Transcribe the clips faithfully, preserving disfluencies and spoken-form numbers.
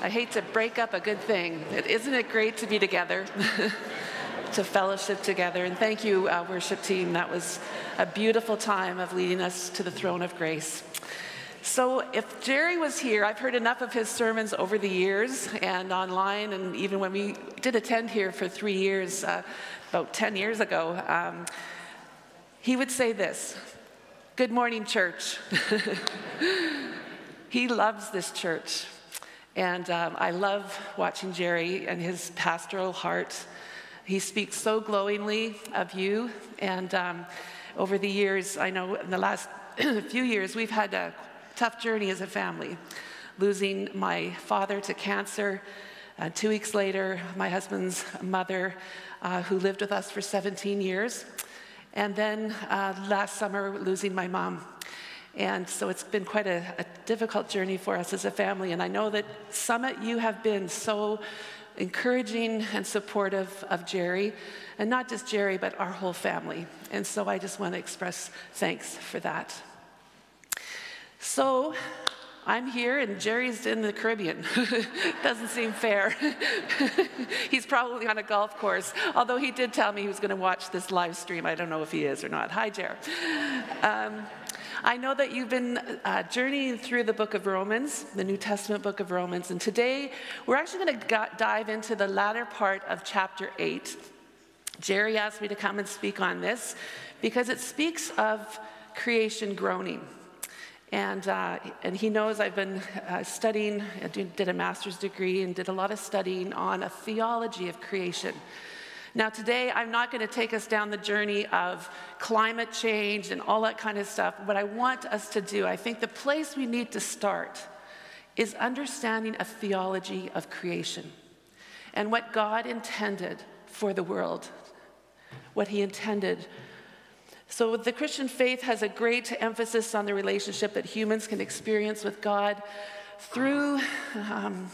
I hate to break up a good thing. Isn't it great to be together, to fellowship together? And thank you, uh, worship team. That was a beautiful time of leading us to the throne of grace. So if Jerry was here, I've heard enough of his sermons over the years and online, and even when we did attend here for three years, uh, about ten years ago, um, he would say this, "Good morning, church." He loves this church. And um, I love watching Jerry and his pastoral heart. He speaks so glowingly of you. And um, over the years, I know in the last few years, we've had a tough journey as a family, losing my father to cancer. Uh, two weeks later, my husband's mother, uh, who lived with us for seventeen years. And then uh, last summer, losing my mom. And so it's been quite a, a difficult journey for us as a family. And I know that, Summit, you have been so encouraging and supportive of Jerry, and not just Jerry, but our whole family. And so I just want to express thanks for that. So I'm here, and Jerry's in the Caribbean. Doesn't seem fair. He's probably on a golf course, although he did tell me he was going to watch this live stream. I don't know if he is or not. Hi, Jer. Um, I know that you've been uh, journeying through the book of Romans, the New Testament book of Romans, and today we're actually going to dive into the latter part of chapter eight. Jerry asked me to come and speak on this because it speaks of creation groaning. And, uh, and he knows I've been uh, studying, I did a master's degree and did a lot of studying on a theology of creation. Now today, I'm not going to take us down the journey of climate change and all that kind of stuff. What I want us to do, I think the place we need to start is understanding a theology of creation and what God intended for the world, what he intended. So the Christian faith has a great emphasis on the relationship that humans can experience with God through um,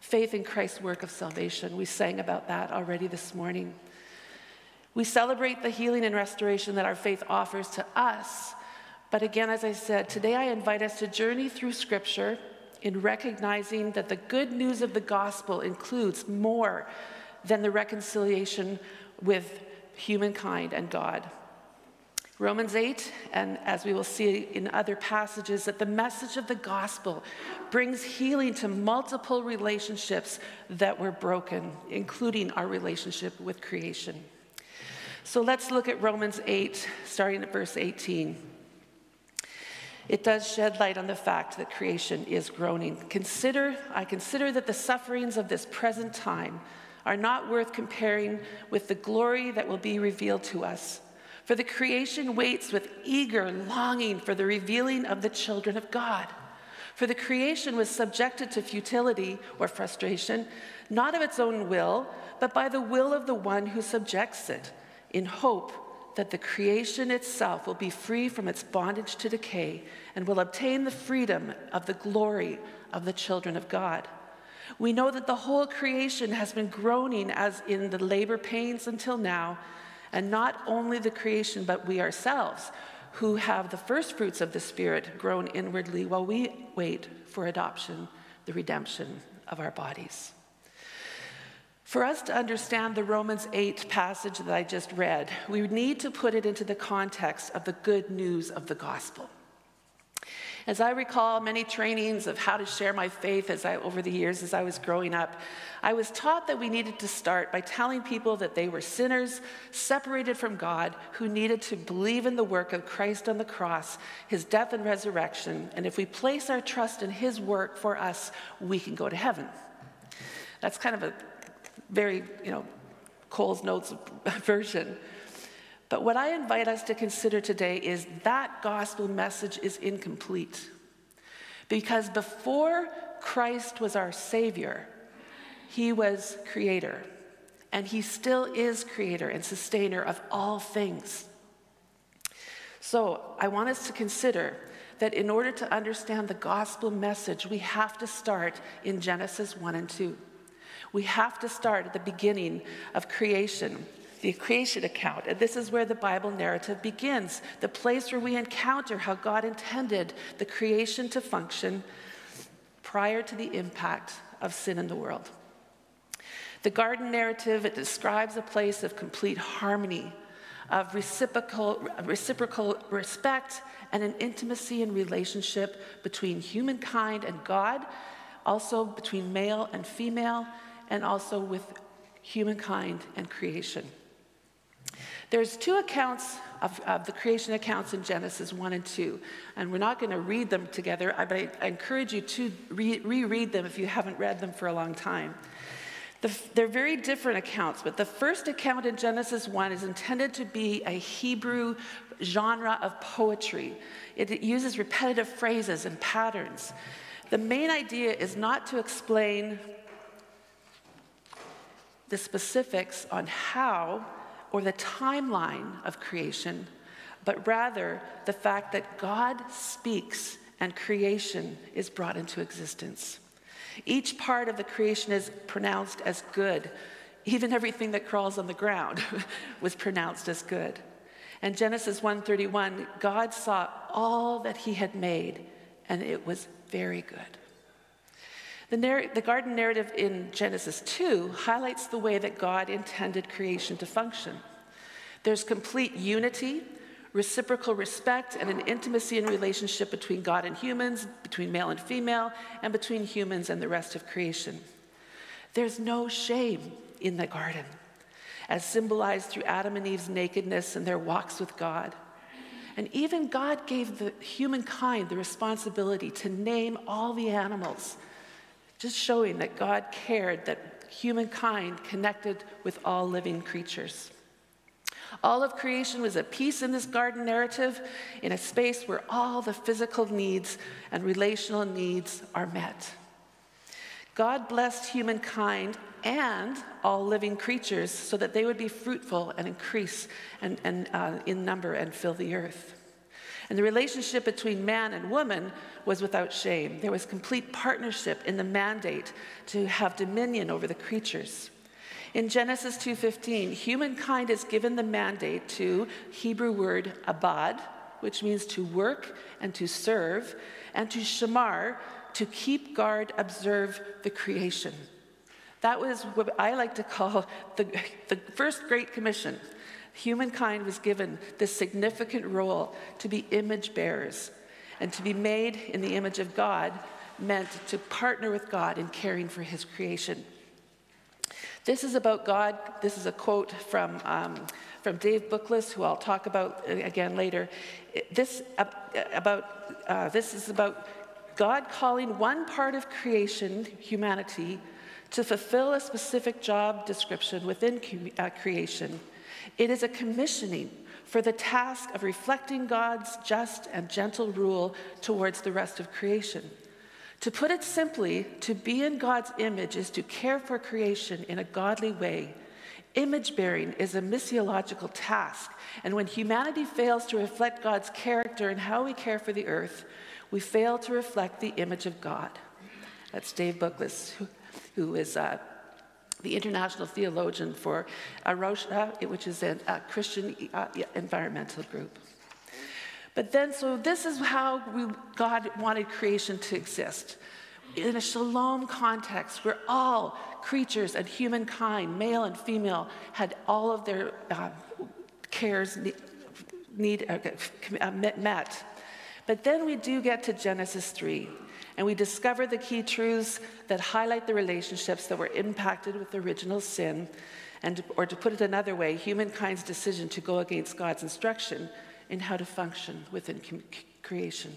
faith in Christ's work of salvation. We sang about that already this morning. We celebrate the healing and restoration that our faith offers to us. But again, as I said, today I invite us to journey through Scripture in recognizing that the good news of the gospel includes more than the reconciliation with humankind and God. Romans eight, and as we will see in other passages, that the message of the gospel brings healing to multiple relationships that were broken, including our relationship with creation. So let's look at Romans eight, starting at verse eighteen. It does shed light on the fact that creation is groaning. Consider, I consider that the sufferings of this present time are not worth comparing with the glory that will be revealed to us. For the creation waits with eager longing for the revealing of the children of God. For the creation was subjected to futility or frustration, not of its own will, but by the will of the one who subjects it, in hope that the creation itself will be free from its bondage to decay and will obtain the freedom of the glory of the children of God. We know that the whole creation has been groaning as in the labor pains until now, and not only the creation, but we ourselves, who have the first fruits of the Spirit grown inwardly while we wait for adoption, the redemption of our bodies. For us to understand the Romans eight passage that I just read, we need to put it into the context of the good news of the gospel. As I recall many trainings of how to share my faith as I, over the years as I was growing up, I was taught that we needed to start by telling people that they were sinners separated from God who needed to believe in the work of Christ on the cross, his death and resurrection, and if we place our trust in his work for us, we can go to heaven. That's kind of a very, you know, Cole's Notes version. But what I invite us to consider today is that gospel message is incomplete. Because before Christ was our Savior, he was Creator. And he still is Creator and Sustainer of all things. So I want us to consider that in order to understand the gospel message, we have to start in Genesis one and two. We have to start at the beginning of creation. The creation account, and this is where the Bible narrative begins, the place where we encounter how God intended the creation to function prior to the impact of sin in the world. The garden narrative, it describes a place of complete harmony, of reciprocal, reciprocal respect and an intimacy and relationship between humankind and God, also between male and female, and also with humankind and creation. There's two accounts of, of the creation accounts in Genesis one and two, and we're not going to read them together, but I, I encourage you to re, reread them if you haven't read them for a long time. The, they're very different accounts, but the first account in Genesis one is intended to be a Hebrew genre of poetry. It, it uses repetitive phrases and patterns. The main idea is not to explain the specifics on how or the timeline of creation, but rather the fact that God speaks and creation is brought into existence. Each part of the creation is pronounced as good. Even everything that crawls on the ground was pronounced as good. And Genesis one thirty-one, God saw all that he had made, and it was very good. The, narr the garden narrative in Genesis two highlights the way that God intended creation to function. There's complete unity, reciprocal respect, and an intimacy and relationship between God and humans, between male and female, and between humans and the rest of creation. There's no shame in the garden, as symbolized through Adam and Eve's nakedness and their walks with God. And even God gave the humankind the responsibility to name all the animals, just showing that God cared that humankind connected with all living creatures. All of creation was a piece in this garden narrative, in a space where all the physical needs and relational needs are met. God blessed humankind and all living creatures so that they would be fruitful and increase and, and, uh, in number and fill the earth. And the relationship between man and woman was without shame. There was complete partnership in the mandate to have dominion over the creatures. In Genesis two fifteen, humankind is given the mandate to, Hebrew word abad, which means to work and to serve, and to shamar, to keep guard, observe the creation. That was what I like to call the, the first Great Commission. Humankind was given this significant role to be image bearers, and to be made in the image of God meant to partner with God in caring for his creation. This is about God. This is a quote from, um, from Dave Bookless, who I'll talk about again later. This, uh, about, uh, this is about God calling one part of creation, humanity, to fulfill a specific job description within uh, creation. It is a commissioning for the task of reflecting God's just and gentle rule towards the rest of creation. To put it simply, to be in God's image is to care for creation in a godly way. Image-bearing is a missiological task, and when humanity fails to reflect God's character in how we care for the earth, we fail to reflect the image of God. That's Dave Bookless, who, who is... Uh, the international theologian for Arusha, which is a, a Christian uh, environmental group. But then, so this is how we, God wanted creation to exist, in a shalom context where all creatures and humankind, male and female, had all of their uh, cares need, need uh, met. But then we do get to Genesis three. And we discover the key truths that highlight the relationships that were impacted with original sin, and, or to put it another way, humankind's decision to go against God's instruction in how to function within creation.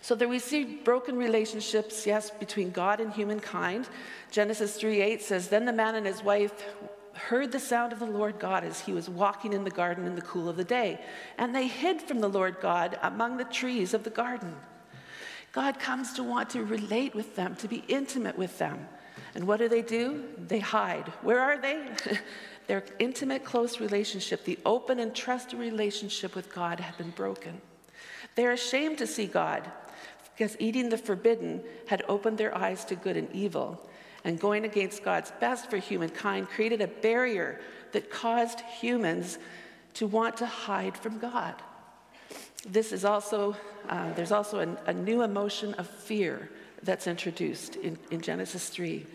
So there we see broken relationships, yes, between God and humankind. Genesis three eight says, "Then the man and his wife heard the sound of the Lord God as he was walking in the garden in the cool of the day, and they hid from the Lord God among the trees of the garden." God comes to want to relate with them, to be intimate with them. And what do they do? They hide. Where are they? Their intimate, close relationship, the open and trusted relationship with God, had been broken. They're ashamed to see God, because eating the forbidden had opened their eyes to good and evil. And going against God's best for humankind created a barrier that caused humans to want to hide from God. This is also, uh, there's also an, a new emotion of fear that's introduced in, in Genesis three.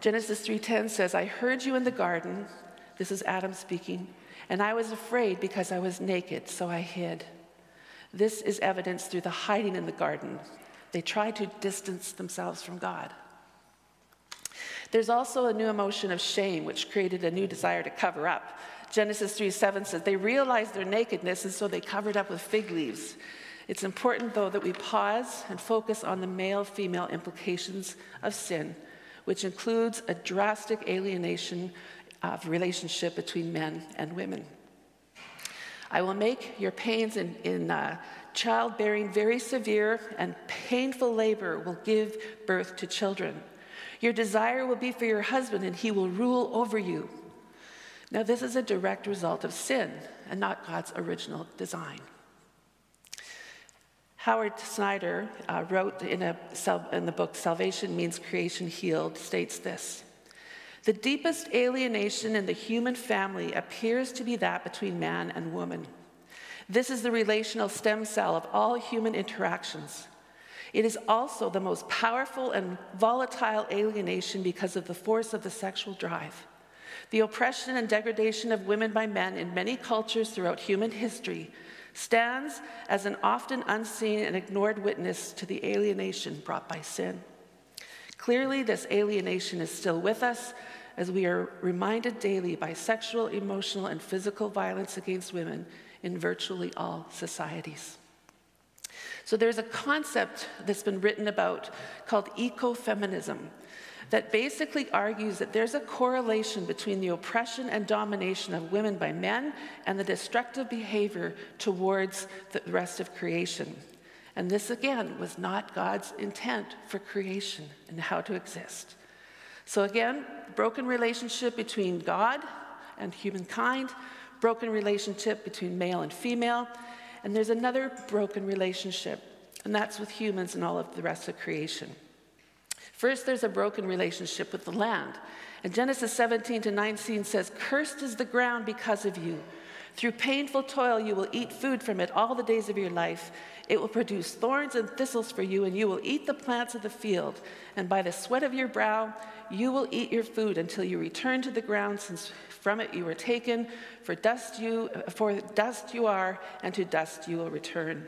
Genesis three ten says, I heard you in the garden, this is Adam speaking, and I was afraid because I was naked, so I hid. This is evidenced through the hiding in the garden. They try to distance themselves from God. There's also a new emotion of shame, which created a new desire to cover up. Genesis three seven says, they realized their nakedness, and so they covered up with fig leaves. It's important, though, that we pause and focus on the male-female implications of sin, which includes a drastic alienation of relationship between men and women. I will make your pains in, in uh, childbearing very severe, and painful labor will give birth to children. Your desire will be for your husband, and he will rule over you. Now, this is a direct result of sin and not God's original design. Howard Snyder uh, wrote in, a, in the book Salvation Means Creation Healed, states this, the deepest alienation in the human family appears to be that between man and woman. This is the relational stem cell of all human interactions. It is also the most powerful and volatile alienation because of the force of the sexual drive. The oppression and degradation of women by men in many cultures throughout human history stands as an often unseen and ignored witness to the alienation brought by sin. Clearly, this alienation is still with us as we are reminded daily by sexual, emotional, and physical violence against women in virtually all societies. So there's a concept that's been written about called ecofeminism that basically argues that there's a correlation between the oppression and domination of women by men and the destructive behavior towards the rest of creation. And this, again, was not God's intent for creation and how to exist. So again, broken relationship between God and humankind, broken relationship between male and female, and there's another broken relationship, and that's with humans and all of the rest of creation. First, there's a broken relationship with the land. And Genesis seventeen to nineteen says, cursed is the ground because of you. Through painful toil you will eat food from it all the days of your life. It will produce thorns and thistles for you, and you will eat the plants of the field. And by the sweat of your brow you will eat your food until you return to the ground, since from it you were taken. For dust you, for dust you are, and to dust you will return.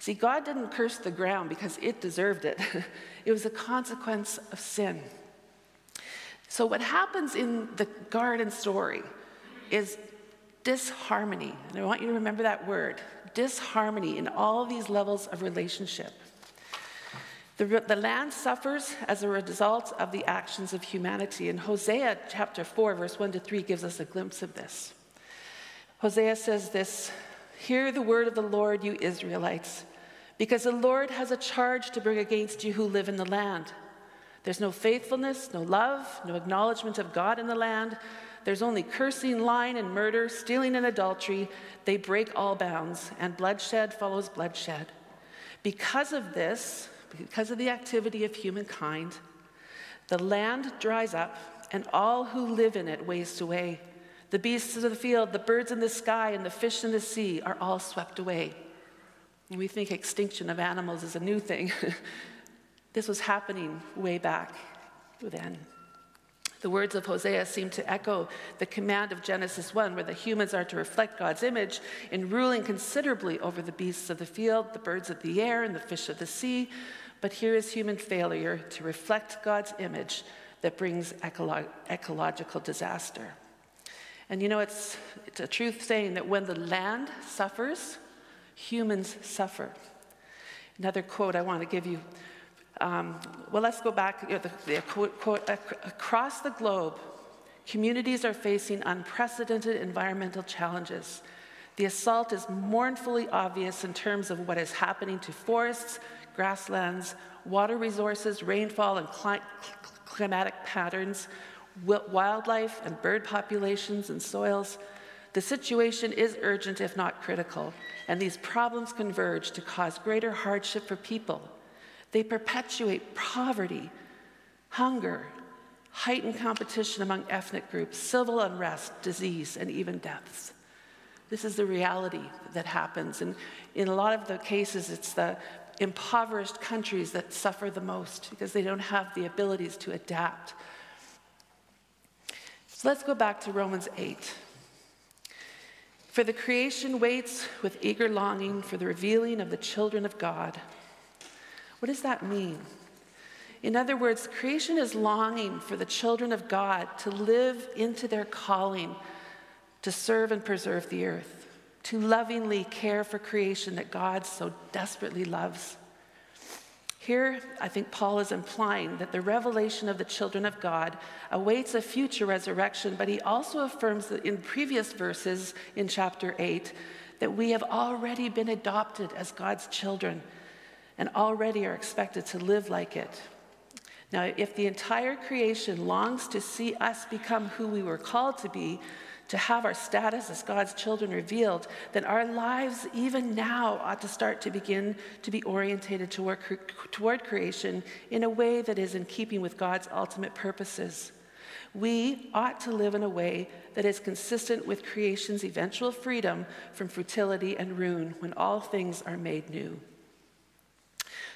See, God didn't curse the ground because it deserved it. It was a consequence of sin. So what happens in the garden story is disharmony. And I want you to remember that word, disharmony, in all these levels of relationship. The, the land suffers as a result of the actions of humanity. And Hosea chapter four, verse one to three gives us a glimpse of this. Hosea says this, hear the word of the Lord, you Israelites, because the Lord has a charge to bring against you who live in the land. There's no faithfulness, no love, no acknowledgement of God in the land. There's only cursing, lying, and murder, stealing, and adultery. They break all bounds, and bloodshed follows bloodshed. Because of this, because of the activity of humankind, the land dries up, and all who live in it wastes away. The beasts of the field, the birds in the sky, and the fish in the sea are all swept away. And we think extinction of animals is a new thing. This was happening way back then. The words of Hosea seem to echo the command of Genesis one, where the humans are to reflect God's image in ruling considerably over the beasts of the field, the birds of the air, and the fish of the sea. But here is human failure to reflect God's image that brings ecolo- ecological disaster. And you know, it's, it's a truth saying that when the land suffers, humans suffer. Another quote I want to give you. Um, well, let's go back. You know, the, the quote, quote, across the globe, communities are facing unprecedented environmental challenges. The assault is mournfully obvious in terms of what is happening to forests, grasslands, water resources, rainfall, and cli- climatic patterns, wildlife and bird populations and soils. The situation is urgent, if not critical, and these problems converge to cause greater hardship for people. They perpetuate poverty, hunger, heightened competition among ethnic groups, civil unrest, disease, and even deaths. This is the reality that happens, and in a lot of the cases, it's the impoverished countries that suffer the most because they don't have the abilities to adapt. So let's go back to Romans eight. For the creation waits with eager longing for the revealing of the children of God. What does that mean? In other words, creation is longing for the children of God to live into their calling, to serve and preserve the earth, to lovingly care for creation that God so desperately loves. Here, I think Paul is implying that the revelation of the children of God awaits a future resurrection, but he also affirms that in previous verses in chapter eight that we have already been adopted as God's children and already are expected to live like it. Now, if the entire creation longs to see us become who we were called to be, to have our status as God's children revealed, then our lives even now ought to start to begin to be orientated toward, toward creation in a way that is in keeping with God's ultimate purposes. We ought to live in a way that is consistent with creation's eventual freedom from futility and ruin when all things are made new.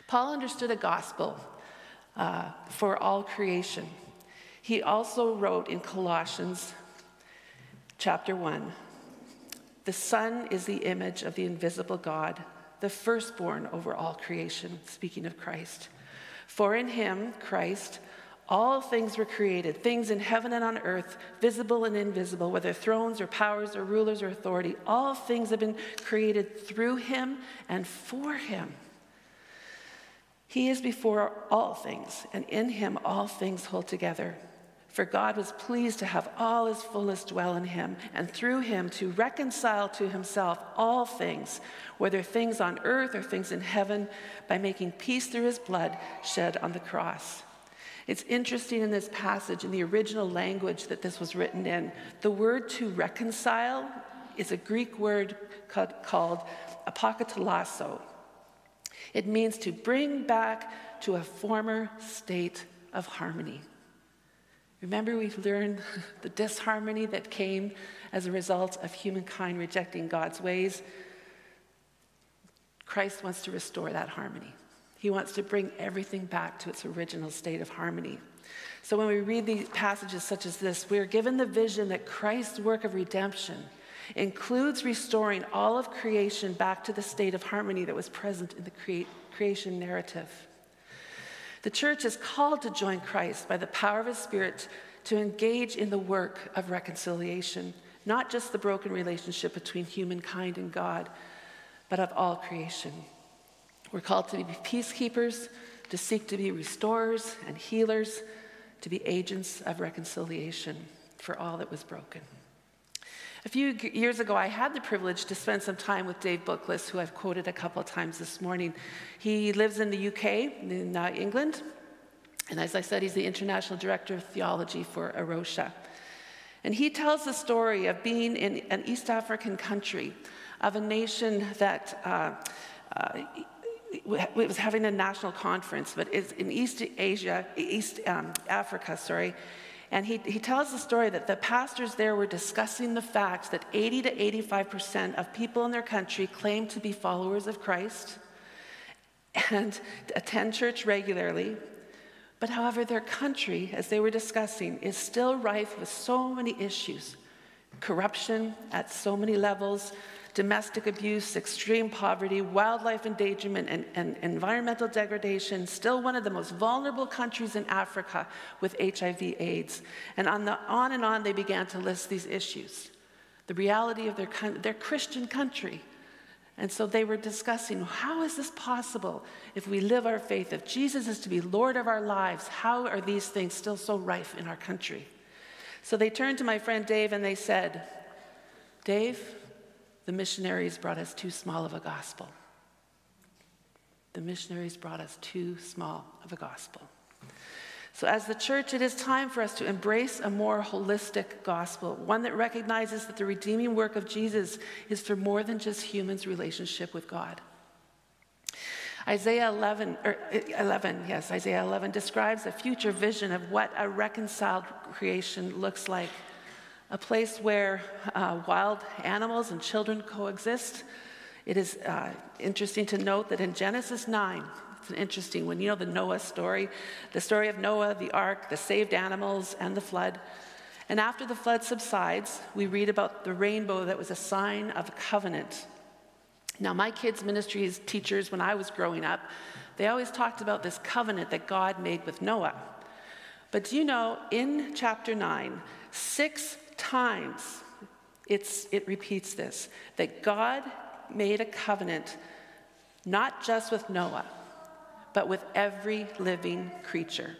Paul understood a gospel uh, for all creation. He also wrote in Colossians Chapter one, the Son is the image of the invisible God, the firstborn over all creation, speaking of Christ. For in him, Christ, all things were created, things in heaven and on earth, visible and invisible, whether thrones or powers or rulers or authority, all things have been created through him and for him. He is before all things, and in him all things hold together. For God was pleased to have all his fullness dwell in him, and through him to reconcile to himself all things, whether things on earth or things in heaven, by making peace through his blood shed on the cross. It's interesting in this passage, in the original language that this was written in, the word to reconcile is a Greek word called apokatalasso. It means to bring back to a former state of harmony. Remember, we've learned the disharmony that came as a result of humankind rejecting God's ways. Christ wants to restore that harmony. He wants to bring everything back to its original state of harmony. So when we read these passages such as this, we are given the vision that Christ's work of redemption includes restoring all of creation back to the state of harmony that was present in the cre- creation narrative. The church is called to join Christ by the power of his Spirit to engage in the work of reconciliation, not just the broken relationship between humankind and God, but of all creation. We're called to be peacekeepers, to seek to be restorers and healers, to be agents of reconciliation for all that was broken. A few years ago, I had the privilege to spend some time with Dave Bookless, who I've quoted a couple of times this morning. He lives in the U K, in uh, England, and as I said, he's the International Director of Theology for Arusha. And he tells the story of being in an East African country, of a nation that uh, uh, was having a national conference, but it's in East Asia, East um, Africa, sorry. And he, he tells the story that the pastors there were discussing the fact that eighty to eighty-five percent of people in their country claim to be followers of Christ and attend church regularly. But however, their country, as they were discussing, is still rife with so many issues. Corruption at so many levels, domestic abuse, extreme poverty, wildlife endangerment, and, and environmental degradation, still one of the most vulnerable countries in Africa with H I V AIDS. And on, the, on and on they began to list these issues, the reality of their, their Christian country. And so they were discussing, how is this possible if we live our faith? If Jesus is to be Lord of our lives, how are these things still so rife in our country? So they turned to my friend Dave and they said, Dave, the missionaries brought us too small of a gospel. The missionaries brought us too small of a gospel. So as the church, it is time for us to embrace a more holistic gospel, one that recognizes that the redeeming work of Jesus is for more than just humans' relationship with God. Isaiah eleven, or eleven, yes, Isaiah eleven describes a future vision of what a reconciled creation looks like, a place where uh, wild animals and children coexist, It is uh, interesting to note that in Genesis nine, it's interesting when you know the Noah story, the story of Noah, the ark, the saved animals, and the flood. And after the flood subsides, we read about the rainbow that was a sign of a covenant. Now, my kids' ministries teachers, when I was growing up, they always talked about this covenant that God made with Noah. But do you know, in chapter nine, six times it's, it repeats this, that God made a covenant not just with Noah, but with every living creature.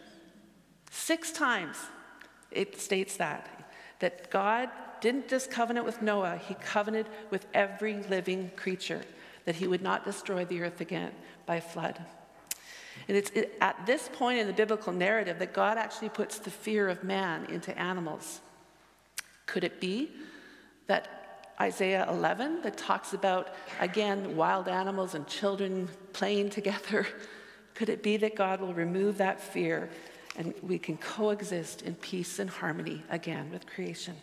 Six times it states that, that God didn't just covenant with Noah, he covenanted with every living creature, that he would not destroy the earth again by flood. And it's at this point in the biblical narrative that God actually puts the fear of man into animals. Could it be that Isaiah eleven, that talks about, again, wild animals and children playing together, could it be that God will remove that fear and we can coexist in peace and harmony again with creation?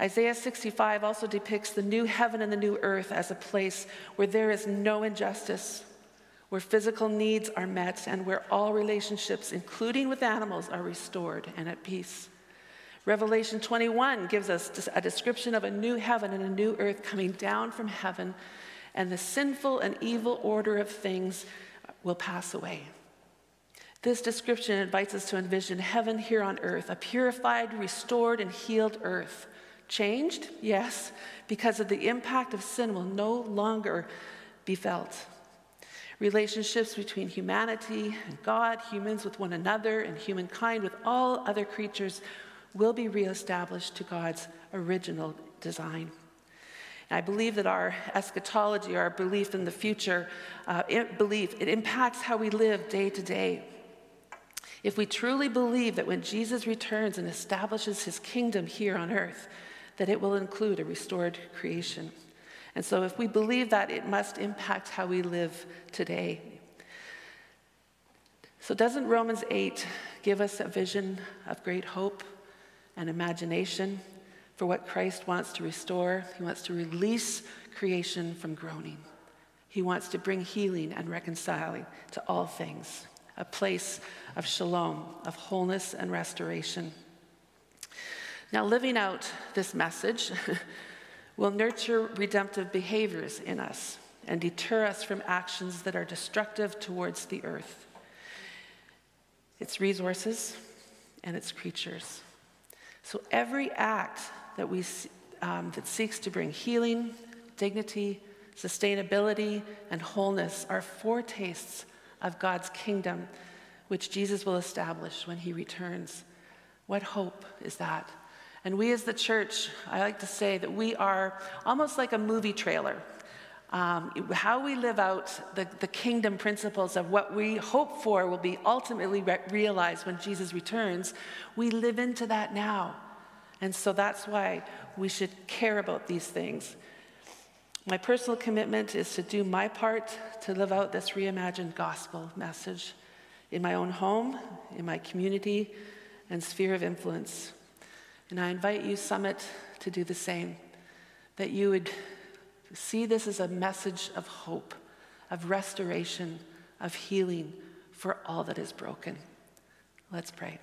Isaiah sixty-five also depicts the new heaven and the new earth as a place where there is no injustice, where physical needs are met, and where all relationships, including with animals, are restored and at peace. Revelation twenty-one gives us a description of a new heaven and a new earth coming down from heaven, and the sinful and evil order of things will pass away. This description invites us to envision heaven here on earth, a purified, restored, and healed earth. Changed? Yes, because of the impact of sin will no longer be felt. Relationships between humanity and God, humans with one another, and humankind with all other creatures will be reestablished to God's original design. And I believe that our eschatology, our belief in the future, uh, it, belief, it impacts how we live day to day. If we truly believe that when Jesus returns and establishes his kingdom here on earth, that it will include a restored creation. And so if we believe that, it must impact how we live today. So doesn't Romans eight give us a vision of great hope and imagination for what Christ wants to restore? He wants to release creation from groaning. He wants to bring healing and reconciling to all things, a place of shalom, of wholeness and restoration. Now, living out this message will nurture redemptive behaviors in us and deter us from actions that are destructive towards the earth, its resources, and its creatures. So every act that we um, that seeks to bring healing, dignity, sustainability, and wholeness are foretastes of God's kingdom, which Jesus will establish when he returns. What hope is that? And we as the church, I like to say that we are almost like a movie trailer. Um, how we live out the, the kingdom principles of what we hope for will be ultimately re- realized when Jesus returns. We live into that now. And so that's why we should care about these things. My personal commitment is to do my part to live out this reimagined gospel message in my own home, in my community, and sphere of influence. And I invite you, Summit, to do the same, that you would see this as a message of hope, of restoration, of healing for all that is broken. Let's pray.